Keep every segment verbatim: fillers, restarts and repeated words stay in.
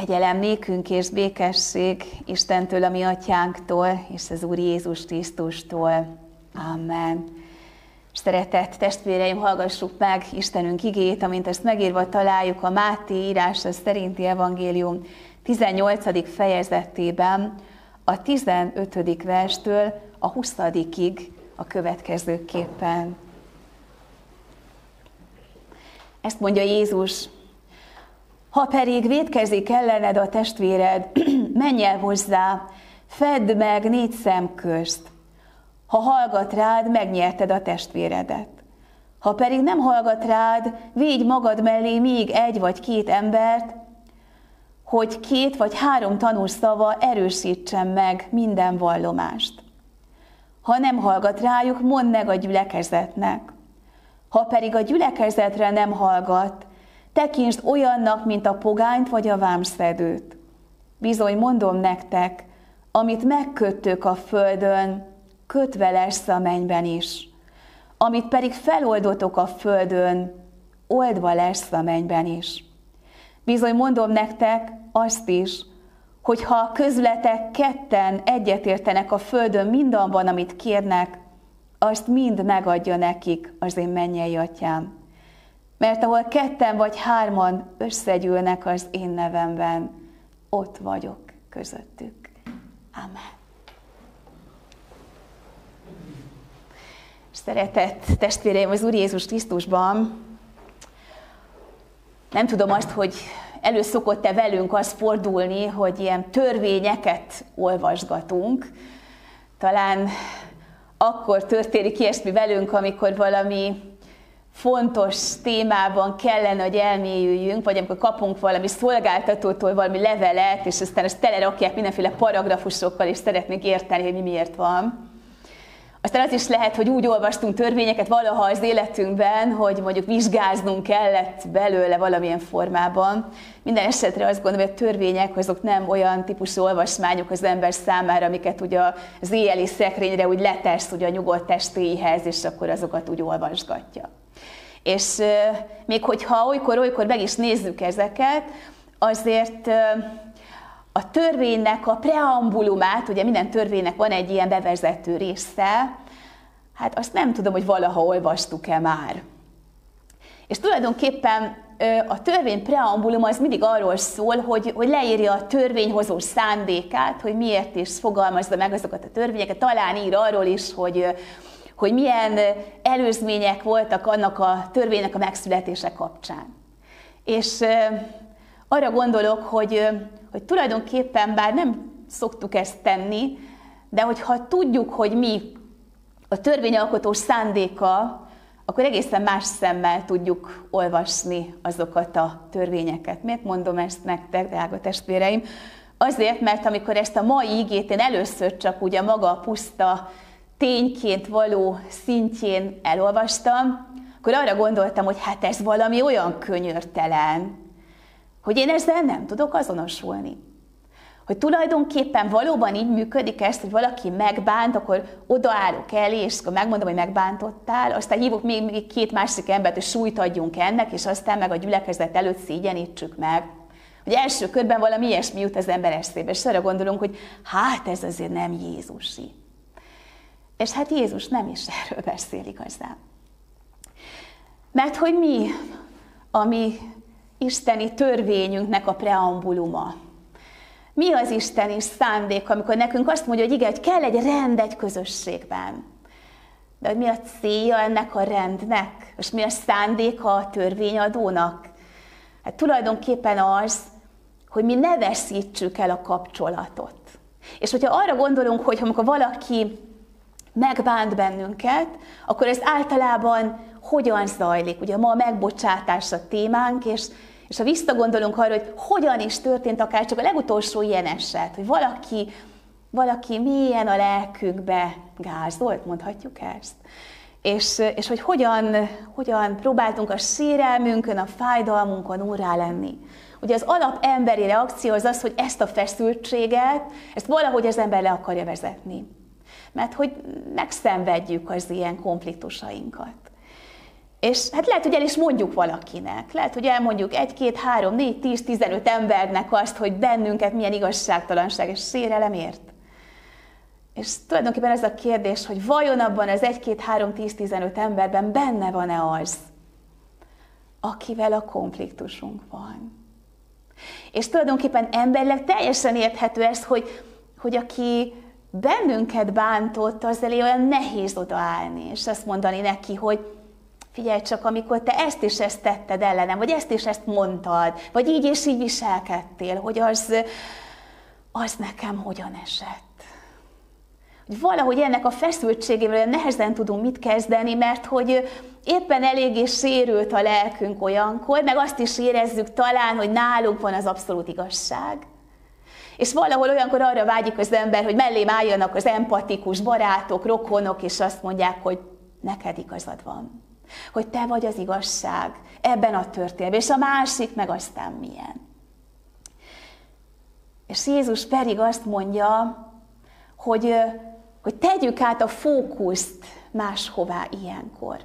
Kegyelem nékünk és békesség Istentől, a mi atyánktól, és az Úr Jézus Krisztustól. Amen. Szeretett testvéreim, hallgassuk meg Istenünk igéjét, amint ezt megírva találjuk a Máté írása szerinti evangélium tizennyolcadik fejezetében, a tizenötödik verstől a huszadikig a következőképpen. Ezt mondja Jézus: ha pedig vétkezik ellened a testvéred, menj el hozzá, fedd meg négy szem közt. Ha hallgat rád, megnyerted a testvéredet. Ha pedig nem hallgat rád, védj magad mellé még egy vagy két embert, hogy két vagy három tanús szava erősítsen meg minden vallomást. Ha nem hallgat rájuk, mondd meg a gyülekezetnek. Ha pedig a gyülekezetre nem hallgat, tekintsd olyannak, mint a pogányt vagy a vámszedőt. Bizony mondom nektek, amit megköttök a földön, kötve lesz a mennyben is. Amit pedig feloldotok a földön, oldva lesz a mennyben is. Bizony mondom nektek azt is, hogy ha közületek ketten egyetértenek a földön mindanban, amit kérnek, azt mind megadja nekik az én mennyei atyám. Mert ahol ketten vagy hárman összegyűlnek az én nevemben, ott vagyok közöttük. Amen. Szeretett testvéreim az Úr Jézus Krisztusban, nem tudom azt, hogy elő szokott-e velünk az fordulni, hogy ilyen törvényeket olvasgatunk. Talán akkor történik ilyesmi velünk, amikor valami fontos témában kellene, hogy elmélyüljünk, vagy amikor kapunk valami szolgáltatótól valami levelet, és aztán azt telerakják mindenféle paragrafusokkal, és szeretnénk érteni, hogy mi miért van. Aztán az is lehet, hogy úgy olvastunk törvényeket valaha az életünkben, hogy mondjuk vizsgáznunk kellett belőle valamilyen formában. Minden esetre azt gondolom, hogy a törvények azok nem olyan típusú olvasmányok az ember számára, amiket ugye az éjjeli szekrényre úgy letesz ugye a nyugodt testéhez, és akkor azokat úgy olvasgatja. És euh, még hogyha olykor-olykor meg is nézzük ezeket, azért euh, a törvénynek a preambulumát, ugye minden törvénynek van egy ilyen bevezető része, hát azt nem tudom, hogy valaha olvastuk-e már. És tulajdonképpen euh, a törvény preambulum az mindig arról szól, hogy, hogy leírja a törvényhozó szándékát, hogy miért is fogalmazza meg azokat a törvényeket, talán ír arról is, hogy hogy milyen előzmények voltak annak a törvénynek a megszületése kapcsán. És arra gondolok, hogy, hogy tulajdonképpen bár nem szoktuk ezt tenni, de hogyha tudjuk, hogy mi a törvényalkotó szándéka, akkor egészen más szemmel tudjuk olvasni azokat a törvényeket. Miért mondom ezt nektek, drága testvéreim? Azért, mert amikor ezt a mai igét én először csak ugye maga a puszta tényként való szintjén elolvastam, akkor arra gondoltam, hogy hát ez valami olyan könyörtelen, hogy én ezzel nem tudok azonosulni. Hogy tulajdonképpen valóban így működik ezt, hogy valaki megbánt, akkor odaállok elé, és akkor megmondom, hogy megbántottál, aztán hívok még, még két másik embert, hogy súlyt adjunk ennek, és aztán meg a gyülekezet előtt szégyenítsük meg. Hogy első körben valami ilyesmi jut az ember eszébe, és arra gondolunk, hogy hát ez azért nem Jézusi. És hát Jézus nem is erről beszél igazán. Mert hogy mi a mi isteni törvényünknek a preambuluma? Mi az isteni szándék, amikor nekünk azt mondja, hogy igen, hogy kell egy rend egy közösségben. De hogy mi a célja ennek a rendnek? És mi a szándéka a törvényadónak? Hát tulajdonképpen az, hogy mi ne veszítsük el a kapcsolatot. És hogyha arra gondolunk, hogy amikor valaki megbánt bennünket, akkor ez általában hogyan zajlik? Ugye ma a megbocsátás a témánk, és, és ha visszagondolunk arra, hogy hogyan is történt akár csak a legutolsó ilyen eset, hogy valaki, valaki mélyen a lelkünkbe gázolt, mondhatjuk ezt. És, és hogy hogyan, hogyan próbáltunk a sérelmünkön, a fájdalmunkon úrrá lenni. Ugye az alapemberi reakció az az, hogy ezt a feszültséget, ezt valahogy az ember le akarja vezetni. Mert hogy megszenvedjük az ilyen konfliktusainkat. És hát lehet, hogy el is mondjuk valakinek, lehet, hogy elmondjuk egy, két, három, négy, tíz, tizenöt embernek azt, hogy bennünket milyen igazságtalanság és sérelem ért. És tulajdonképpen ez a kérdés, hogy vajon abban az egy, két, három, tíz, tizenöt emberben benne van-e az, akivel a konfliktusunk van. És tulajdonképpen emberleg teljesen érthető ez, hogy, hogy aki bennünket bántott, az elé olyan nehéz odaállni, és azt mondani neki, hogy figyelj csak, amikor te ezt és ezt tetted ellenem, vagy ezt és ezt mondtad, vagy így és így viselkedtél, hogy az, az nekem hogyan esett. Hogy valahogy ennek a feszültségével olyan nehezen tudunk mit kezdeni, mert hogy éppen eléggé sérült a lelkünk olyankor, meg azt is érezzük talán, hogy nálunk van az abszolút igazság. És valahol olyankor arra vágyik az ember, hogy mellém álljanak az empatikus barátok, rokonok, és azt mondják, hogy neked igazad van. Hogy te vagy az igazság ebben a történetben, és a másik meg aztán milyen. És Jézus pedig azt mondja, hogy, hogy tegyük át a fókuszt máshová ilyenkor.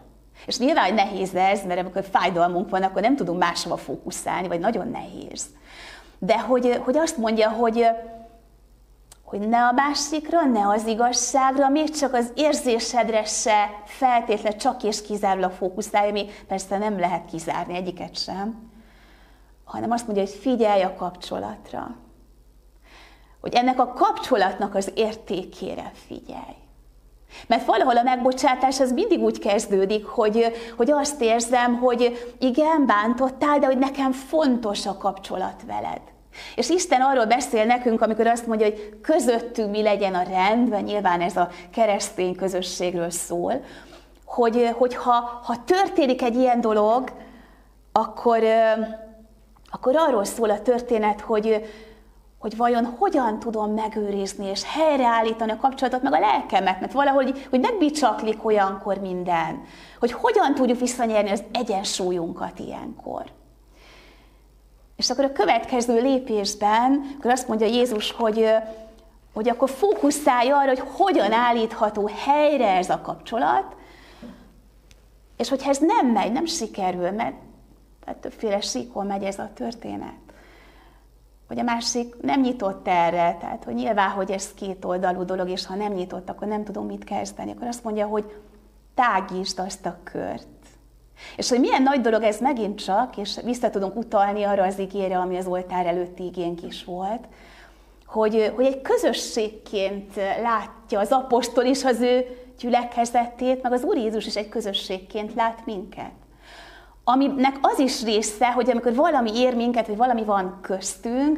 És nyilván nehéz ez, mert amikor fájdalmunk van, akkor nem tudunk máshova fókuszálni, vagy nagyon nehéz. De hogy, hogy azt mondja, hogy, hogy ne a másikra, ne az igazságra, még csak az érzésedre se feltétlenül csak és kizárólag fókuszálj, ami persze nem lehet kizárni egyiket sem, hanem azt mondja, hogy figyelj a kapcsolatra. Hogy ennek a kapcsolatnak az értékére figyelj. Mert valahol a megbocsátás az mindig úgy kezdődik, hogy, hogy azt érzem, hogy igen, bántottál, de hogy nekem fontos a kapcsolat veled. És Isten arról beszél nekünk, amikor azt mondja, hogy közöttünk mi legyen a rend, mert nyilván ez a keresztény közösségről szól, hogy, hogy ha, ha történik egy ilyen dolog, akkor, akkor arról szól a történet, hogy hogy vajon hogyan tudom megőrizni és helyreállítani a kapcsolatot, meg a lelkemet, mert valahogy hogy megbicsaklik olyankor minden, hogy hogyan tudjuk visszanyerni az egyensúlyunkat ilyenkor. És akkor a következő lépésben, akkor azt mondja Jézus, hogy, hogy akkor fókuszálj arra, hogy hogyan állítható helyre ez a kapcsolat, és hogyha ez nem megy, nem sikerül, mert többféle síkon megy ez a történet. Hogy a másik nem nyitott erre, tehát hogy nyilván, hogy ez két oldalú dolog, és ha nem nyitott, akkor nem tudom mit kezdeni. Akkor azt mondja, hogy tágítsd azt a kört. És hogy milyen nagy dolog ez megint csak, és vissza tudunk utalni arra az igére, ami az oltár előtti igénk is volt, hogy, hogy egy közösségként látja az apostol is az ő gyülekezetét, meg az Úr Jézus is egy közösségként lát minket. Aminek az is része, hogy amikor valami ér minket, vagy valami van köztünk,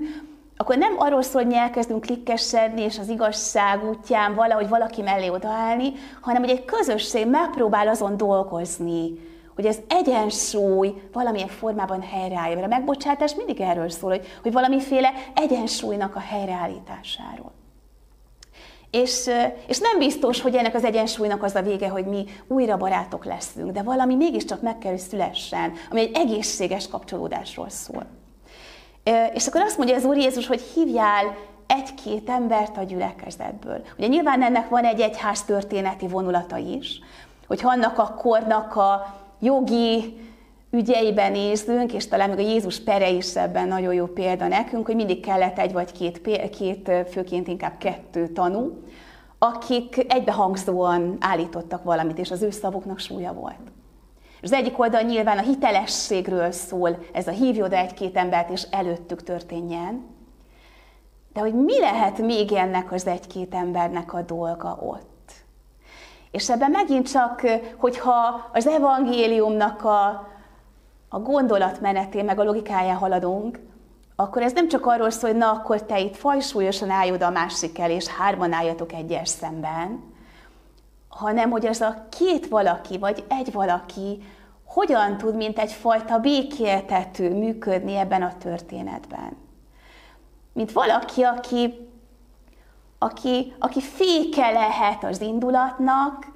akkor nem arról szól, hogy mi elkezdünk klikkesedni, és az igazság útján valahogy valaki mellé odaállni, hanem hogy egy közösség megpróbál azon dolgozni, hogy az egyensúly valamilyen formában helyreálljon. A megbocsátás mindig erről szól, hogy, hogy valamiféle egyensúlynak a helyreállításáról. És, és nem biztos, hogy ennek az egyensúlynak az a vége, hogy mi újra barátok leszünk, de valami mégiscsak meg kell, hogy szülessen, ami egy egészséges kapcsolódásról szól. És akkor azt mondja az Úr Jézus, hogy hívjál egy-két embert a gyülekezetből. Ugye nyilván ennek van egy egyház történeti vonulata is, hogy annak a kornak a jogi ügyeiben nézünk, és talán még a Jézus pere is ebben nagyon jó példa nekünk, hogy mindig kellett egy vagy két, két főként inkább kettő tanú, akik egybehangzóan állítottak valamit, és az ő szavuknak súlya volt. És az egyik oldal nyilván a hitelességről szól, ez a hívj oda egy-két embert, és előttük történjen. De hogy mi lehet még ennek az egy-két embernek a dolga ott? És ebben megint csak, hogyha az evangéliumnak a a gondolatmenetén, meg a logikáján haladunk, akkor ez nem csak arról szól, hogy na, akkor te itt fajsúlyosan állj oda a másik el, és hárman álljatok egyes szemben, hanem hogy az a két valaki, vagy egy valaki hogyan tud, mint egyfajta békéltető működni ebben a történetben. Mint valaki, aki, aki, aki féke lehet az indulatnak,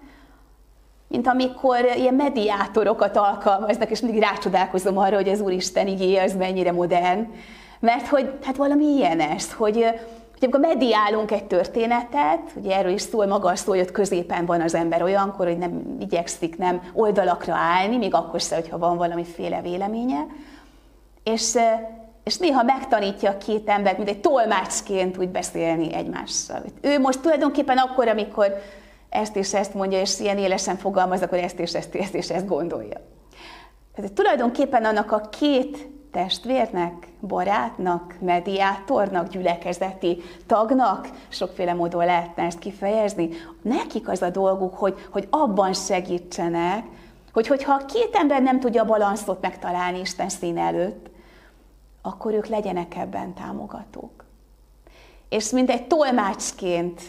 mint amikor ilyen mediátorokat alkalmaznak, és mindig rácsodálkozom arra, hogy az Úristen igéje az mennyire modern. Mert hogy hát valami ilyen ez, hogy Hogy amikor mediálunk egy történetet, ugye erről is szól, maga a szó, hogy középen van az ember olyankor, hogy nem igyekszik nem oldalakra állni, még akkor se, hogyha van valamiféle véleménye. És, és néha megtanítja a két embert, mint egy tolmácsként úgy beszélni egymással. Ő most tulajdonképpen akkor, amikor ezt és ezt mondja, és ilyen élesen fogalmaz, akkor ezt és ezt, ezt és ezt gondolja. Tehát tulajdonképpen annak a két testvérnek, barátnak, mediátornak, gyülekezeti tagnak, sokféle módon lehetne ezt kifejezni, nekik az a dolguk, hogy, hogy abban segítsenek, hogy hogyha a két ember nem tudja a balanszot megtalálni Isten szín előtt, akkor ők legyenek ebben támogatók. És mindegy tolmácsként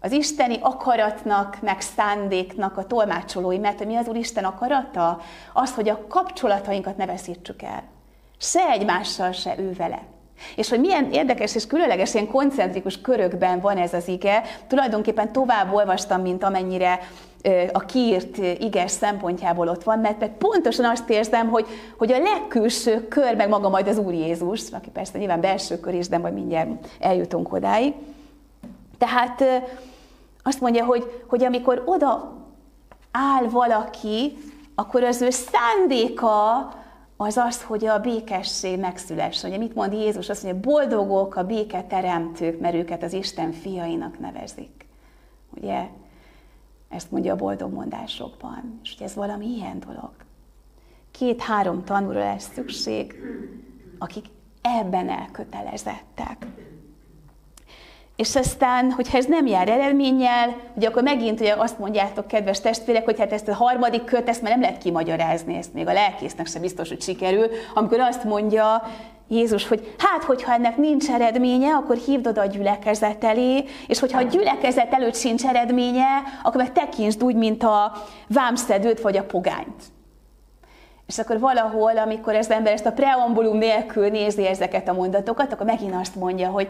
az isteni akaratnak, meg szándéknak a tolmácsolói, mert mi az Úristen akarata? Az, hogy a kapcsolatainkat ne veszítsük el. Se egymással, se ő vele. És hogy milyen érdekes és különleges, ilyen koncentrikus körökben van ez az ige, tulajdonképpen tovább olvastam, mint amennyire a kiírt ige szempontjából ott van, mert pontosan azt érzem, hogy, hogy a legkülső kör, meg maga majd az Úr Jézus, aki persze nyilván belső kör is, de majd mindjárt eljutunk odáig. Tehát azt mondja, hogy, hogy amikor oda áll valaki, akkor az ő szándéka az az, hogy a békesség megszülessen. Ugye mit mond Jézus? Azt mondja, boldogok a béketeremtők, mert őket az Isten fiainak nevezik. Ugye? Ezt mondja a boldog mondásokban. És ugye ez valami ilyen dolog. Két-három tanúra lesz szükség, akik ebben elkötelezettek. És aztán, hogyha ez nem jár eredménnyel, ugye akkor megint ugye azt mondjátok, kedves testvérek, hogy hát ezt a harmadik kört, ezt már nem lehet kimagyarázni, ezt még a lelkésznek sem biztos, hogy sikerül, amikor azt mondja Jézus, hogy hát, hogyha ennek nincs eredménye, akkor hívd oda a gyülekezet elé, és hogyha a gyülekezet előtt sincs eredménye, akkor meg tekintsd úgy, mint a vámszedőt vagy a pogányt. És akkor valahol, amikor az ember ezt a preambulum nélkül nézi ezeket a mondatokat, akkor megint azt mondja, hogy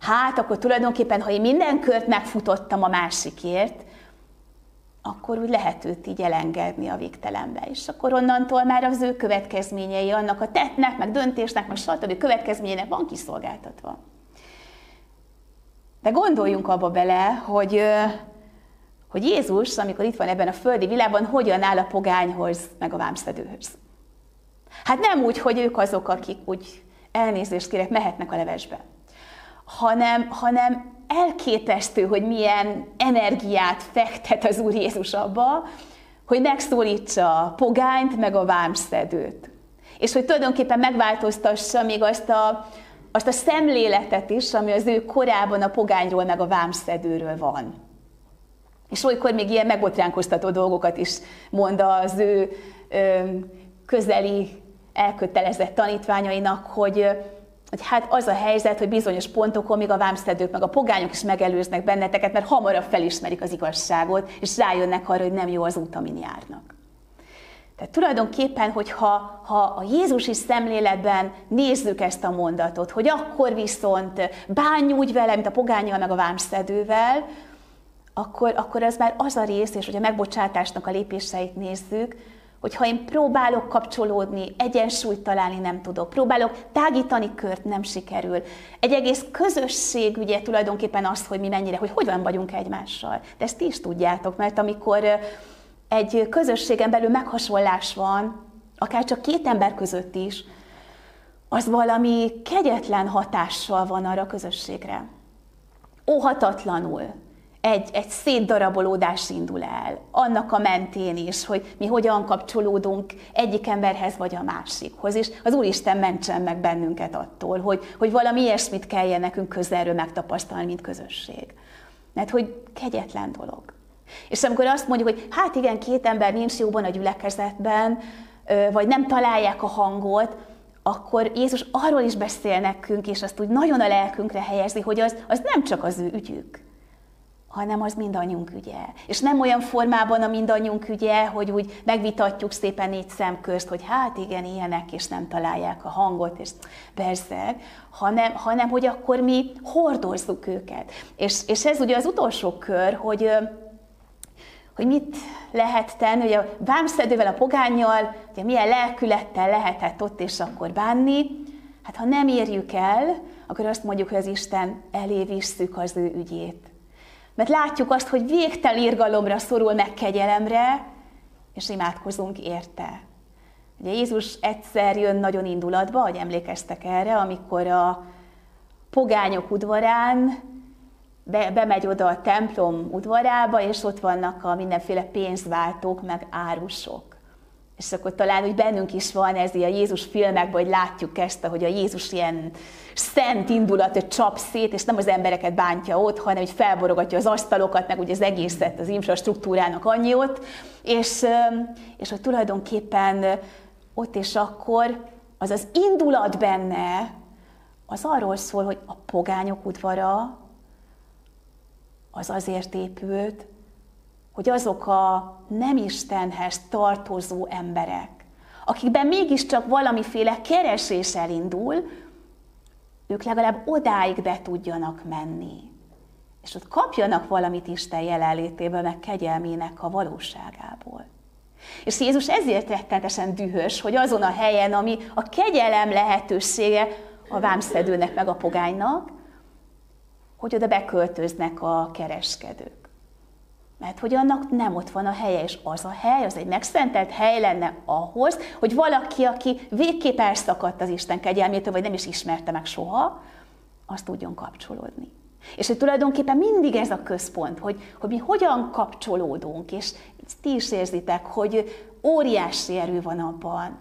hát akkor tulajdonképpen, ha én minden kört megfutottam a másikért, akkor úgy lehet őt így elengedni a végtelenbe. És akkor onnantól már az ő következményei annak a tettnek, meg döntésnek, meg stb. Következményének van kiszolgáltatva. De gondoljunk abba bele, hogy, hogy Jézus, amikor itt van ebben a földi világban, hogyan áll a pogányhoz, meg a vámszedőhöz. Hát nem úgy, hogy ők azok, akik úgy elnézést kérek, mehetnek a levesbe. Hanem, hanem elképesztő, hogy milyen energiát fektet az Úr Jézus abba, hogy megszólítsa a pogányt, meg a vámszedőt. És hogy tulajdonképpen megváltoztassa még azt a, azt a szemléletet is, ami az ő korában a pogányról, meg a vámszedőről van. És olykor még ilyen megbotránkoztató dolgokat is mond az ő ö, közeli elkötelezett tanítványainak, hogy hogy hát az a helyzet, hogy bizonyos pontokon még a vámszedők, meg a pogányok is megelőznek benneteket, mert hamarabb felismerik az igazságot, és rájönnek arra, hogy nem jó az út, amin járnak. Tehát tulajdonképpen, hogyha ha a Jézusi szemléletben nézzük ezt a mondatot, hogy akkor viszont bánj úgy vele, mint a pogánnyal, meg a vámszedővel, akkor, akkor ez már az a rész, és hogy a megbocsátásnak a lépéseit nézzük, hogy ha én próbálok kapcsolódni, egyensúlyt találni nem tudok, próbálok tágítani kört, nem sikerül. Egy egész közösség ugye tulajdonképpen az, hogy mi mennyire, hogy hogyan vagyunk egymással. De ezt ti is tudjátok, mert amikor egy közösségen belül meghasonlás van, akár csak két ember között is, az valami kegyetlen hatással van arra a közösségre. Óhatatlanul. Egy, egy szétdarabolódás indul el, annak a mentén is, hogy mi hogyan kapcsolódunk egyik emberhez vagy a másikhoz, és az Úristen mentsen meg bennünket attól, hogy, hogy valami ilyesmit kelljen nekünk közelről megtapasztalni, mint közösség. Mert hogy kegyetlen dolog. És amikor azt mondjuk, hogy hát igen, két ember nincs jóban a gyülekezetben, vagy nem találják a hangot, akkor Jézus arról is beszél nekünk, és azt úgy nagyon a lelkünkre helyezi, hogy az, az nem csak az ő ügyük, hanem az mindannyiunk ügye. És nem olyan formában a mindannyiunk ügye, hogy úgy megvitatjuk szépen négy szem közt, hogy hát igen, ilyenek, és nem találják a hangot, és berzeg, hanem, hanem hogy akkor mi hordozzuk őket. És, és ez ugye az utolsó kör, hogy, hogy mit lehet tenni, hogy a vámszedővel, a pogánnyal, ugye milyen lelkülettel lehetett ott és akkor bánni, Hát ha nem érjük el, akkor azt mondjuk, hogy az Isten elé visszük az ő ügyét. Mert látjuk azt, hogy végtelen irgalomra szorul, meg kegyelemre, és imádkozunk érte. Ugye Jézus egyszer jön nagyon indulatba, hogy emlékeztek erre, amikor a pogányok udvarán be, bemegy oda a templom udvarába, és ott vannak a mindenféle pénzváltók, meg árusok. És akkor talán úgy bennünk is van ez a Jézus filmekben, hogy látjuk ezt, hogy a Jézus ilyen szent indulat csap szét, és nem az embereket bántja ott, hanem hogy felborogatja az asztalokat, meg ugye az egészet, az infrastruktúrának annyi ott, és, és hogy tulajdonképpen ott és akkor az az indulat benne, az arról szól, hogy a pogányok udvara az azért épült, hogy azok a nem Istenhez tartozó emberek, akikben mégiscsak valamiféle keresés elindul, ők legalább odáig be tudjanak menni, és ott kapjanak valamit Isten jelenlétéből, meg kegyelmének a valóságából. És Jézus ezért rettenetesen dühös, hogy azon a helyen, ami a kegyelem lehetősége a vámszedőnek meg a pogánynak, hogy oda beköltöznek a kereskedők. Mert hogy annak nem ott van a helye, és az a hely, az egy megszentelt hely lenne ahhoz, hogy valaki, aki végképp elszakadt az Isten kegyelmétől, vagy nem is ismerte meg soha, azt tudjon kapcsolódni. És hogy tulajdonképpen mindig ez a központ, hogy, hogy mi hogyan kapcsolódunk, és ti is érzitek, hogy óriási erő van abban,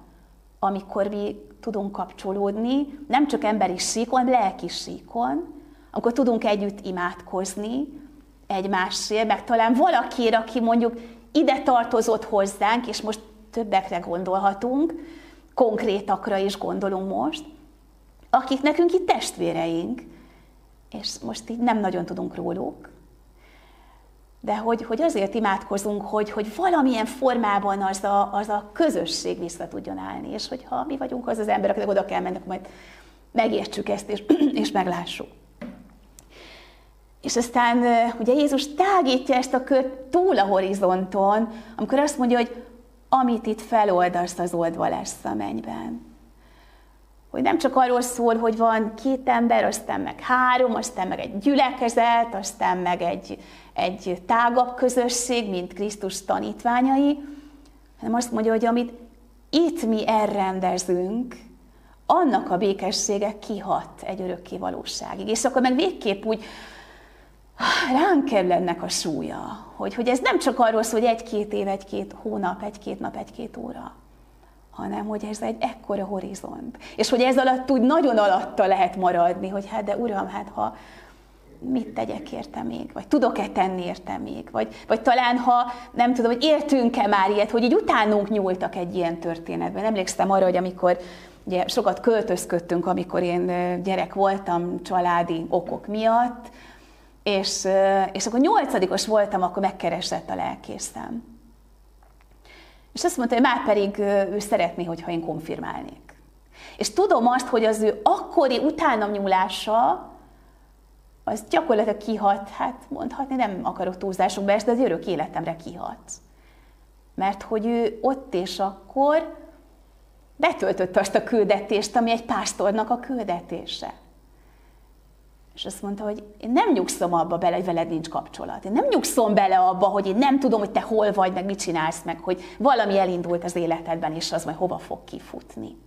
amikor mi tudunk kapcsolódni, nem csak emberi síkon, hanem lelki síkon, amikor tudunk együtt imádkozni, egymásért, meg talán valakire, aki mondjuk ide tartozott hozzánk, és most többekre gondolhatunk, konkrétakra is gondolunk most, akik nekünk itt testvéreink, és most így nem nagyon tudunk róluk, de hogy, hogy azért imádkozunk, hogy, hogy valamilyen formában az a, az a közösség vissza tudjon állni, és hogyha mi vagyunk az az embereknek, oda kell mennek, majd megértsük ezt, és, és meglássuk. És aztán ugye Jézus tágítja ezt a kört túl a horizonton, amikor azt mondja, hogy amit itt feloldasz, az oldva lesz a mennyben. Hogy nem csak arról szól, hogy van két ember, aztán meg három, aztán meg egy gyülekezet, aztán meg egy, egy tágabb közösség, mint Krisztus tanítványai, hanem azt mondja, hogy amit itt mi elrendezünk, annak a békessége kihat egy örökké valóságig. És akkor meg végképp úgy ránk kell ennek a súlya, hogy, hogy ez nem csak arról szól, hogy egy-két év, egy-két hónap, egy-két nap, egy-két óra, hanem hogy ez egy ekkora horizont. És hogy ez alatt úgy nagyon alatta lehet maradni, hogy hát de uram, hát ha mit tegyek érte még, vagy tudok-e tenni érte még, vagy, vagy talán ha nem tudom, hogy értünk-e már ilyet, hogy így utánunk nyúltak egy ilyen történetben. Emlékszem arra, hogy amikor ugye, sokat költözködtünk, amikor én gyerek voltam családi okok miatt, És, és akkor nyolcadikos voltam, akkor megkeresett a lelkészem. És azt mondta, hogy már pedig ő szeretné, hogyha én konfirmálnék. És tudom azt, hogy az ő akkori utánam nyúlása, az gyakorlatilag kihat, hát mondhatni, nem akarok túlzásokba esni, de az örök életemre kihat. Mert hogy ő ott és akkor betöltötte azt a küldetést, ami egy pásztornak a küldetése. És azt mondta, hogy én nem nyugszom abba bele, hogy veled nincs kapcsolat. Én nem nyugszom bele abba, hogy én nem tudom, hogy te hol vagy, meg mit csinálsz, meg hogy valami elindult az életedben, és az majd hova fog kifutni.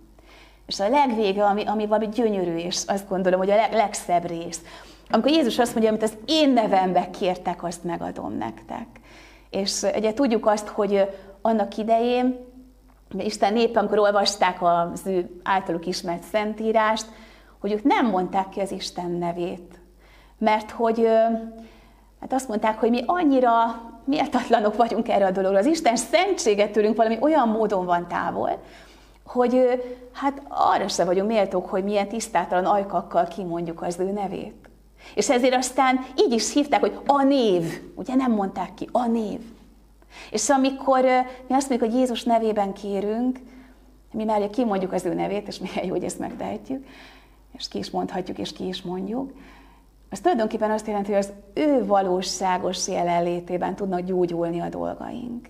És a legvége, ami, ami valami gyönyörű, és azt gondolom, hogy a leg, legszebb rész. Amikor Jézus azt mondja, amit az én nevembe kértek, azt megadom nektek. És ugye tudjuk azt, hogy annak idején, Isten népe, amikor olvasták az ő általuk ismert szentírást, hogy ők nem mondták ki az Isten nevét, mert hogy hát azt mondták, hogy mi annyira méltatlanok vagyunk erre a dologra. Az Isten szentsége tőlünk valami olyan módon van távol, hogy hát arra se vagyunk méltók, hogy milyen tisztátalan ajkakkal kimondjuk az ő nevét. És ezért aztán így is hívták, hogy a név, ugye nem mondták ki, a név. És amikor mi azt mondjuk, hogy Jézus nevében kérünk, mi már kimondjuk az ő nevét, és milyen jó, hogy ezt megtehetjük, és ki is mondhatjuk, és ki is mondjuk, az tulajdonképpen azt jelenti, hogy az ő valóságos jelenlétében tudnak gyógyulni a dolgaink.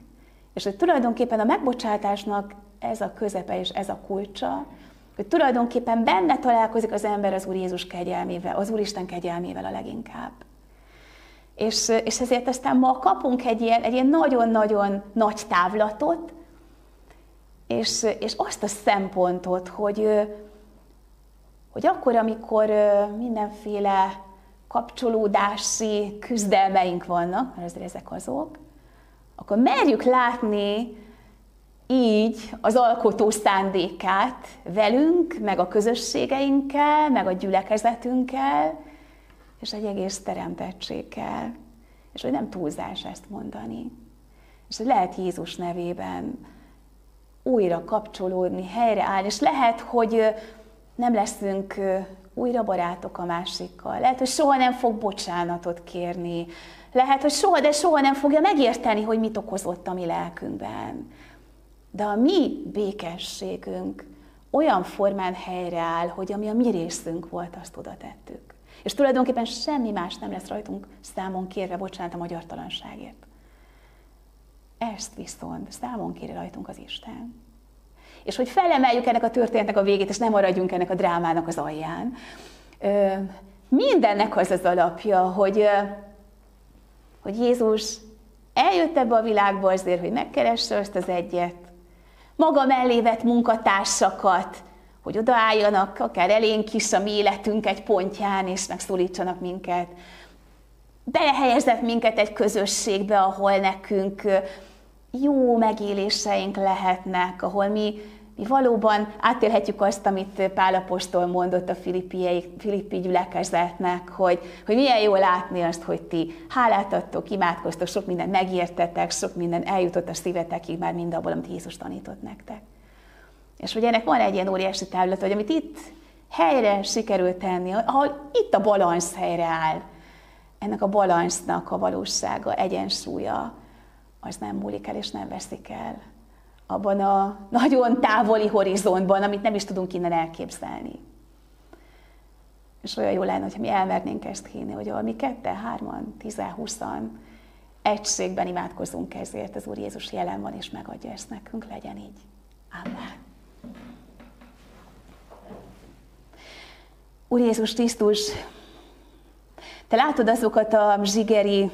És hogy tulajdonképpen a megbocsátásnak ez a közepe és ez a kulcsa, hogy tulajdonképpen benne találkozik az ember az Úr Jézus kegyelmével, az Úristen kegyelmével a leginkább. És, és ezért aztán ma kapunk egy ilyen, egy ilyen nagyon-nagyon nagy távlatot, és, és azt a szempontot, hogy, hogy akkor, amikor mindenféle kapcsolódási küzdelmeink vannak, mert azért ezek azok, akkor merjük látni így az alkotó szándékát velünk, meg a közösségeinkkel, meg a gyülekezetünkkel, és egy egész teremtettséggel, és hogy nem túlzás ezt mondani. És hogy lehet Jézus nevében újra kapcsolódni, helyreállni, és lehet, hogy nem leszünk újra barátok a másikkal, lehet, hogy soha nem fog bocsánatot kérni, lehet, hogy soha, de soha nem fogja megérteni, hogy mit okozott a mi lelkünkben. De a mi békességünk olyan formán helyreáll, hogy ami a mi részünk volt, azt oda tettük. És tulajdonképpen semmi más nem lesz rajtunk számon kérve, bocsánat a magyartalanságért. Ezt viszont számon kéri rajtunk az Isten. És hogy felemeljük ennek a történetnek a végét, és nem maradjunk ennek a drámának az alján. Mindennek az az alapja, hogy, hogy Jézus eljött ebbe a világba azért, hogy megkeresse azt az egyet, maga mellé vett munkatársakat, hogy odaálljanak akár elénk is a mi életünk egy pontján, és megszólítsanak minket. Belehelyezett minket egy közösségbe, ahol nekünk jó megéléseink lehetnek, ahol mi, mi valóban átélhetjük azt, amit Pál apostol mondott a filippi gyülekezetnek, hogy, hogy milyen jó látni azt, hogy ti hálát adtok, imádkoztok, sok mindent megértetek, sok minden eljutott a szívetekig már mindabból, amit Jézus tanított nektek. És hogy ennek van egy ilyen óriási távlata, hogy amit itt helyre sikerült tenni, ahol itt a balansz helyreáll, ennek a balansznak a valósága, egyensúlya, az nem múlik el és nem veszik el abban a nagyon távoli horizontban, amit nem is tudunk innen elképzelni. És olyan jó lenne, hogyha mi elmernénk ezt hinni, hogy ahol mi ketten, hárman, tizen, huszan egységben imádkozunk ezért, az Úr Jézus jelen van és megadja ezt nekünk, legyen így. Amen. Úr Jézus Krisztus, te látod azokat a zsigeri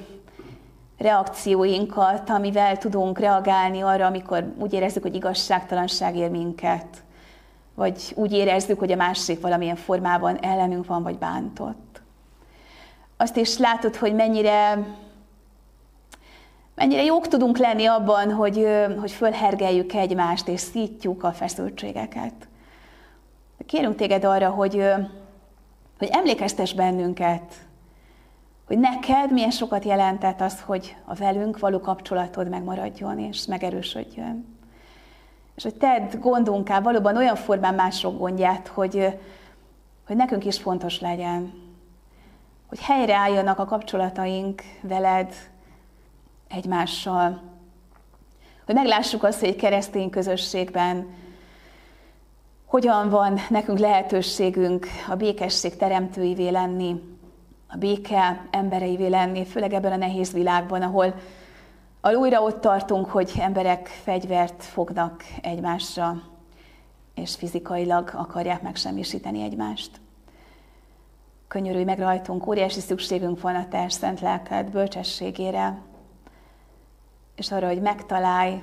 reakcióinkat, amivel tudunk reagálni arra, amikor úgy érezzük, hogy igazságtalanság ér minket, vagy úgy érezzük, hogy a másik valamilyen formában ellenünk van, vagy bántott. Azt is látod, hogy mennyire, mennyire jók tudunk lenni abban, hogy, hogy fölhergeljük egymást, és szítjuk a feszültségeket. Kérünk téged arra, hogy, hogy emlékeztess bennünket, hogy neked milyen sokat jelentett az, hogy a velünk való kapcsolatod megmaradjon és megerősödjön. És hogy tedd gondunká valóban olyan formán mások gondját, hogy, hogy nekünk is fontos legyen, hogy helyreálljanak a kapcsolataink veled, egymással, hogy meglássuk azt, hogy egy keresztény közösségben hogyan van nekünk lehetőségünk a békesség teremtőivé lenni, a béke embereivé lenni, főleg ebben a nehéz világban, ahol, ahol újra ott tartunk, hogy emberek fegyvert fognak egymásra, és fizikailag akarják megsemmisíteni egymást. Könyörülj meg rajtunk, óriási szükségünk van a te szent lelked bölcsességére, és arra, hogy megtalálj,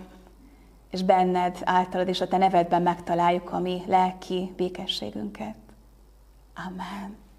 és benned általad, és a te nevedben megtaláljuk a mi lelki békességünket. Amen.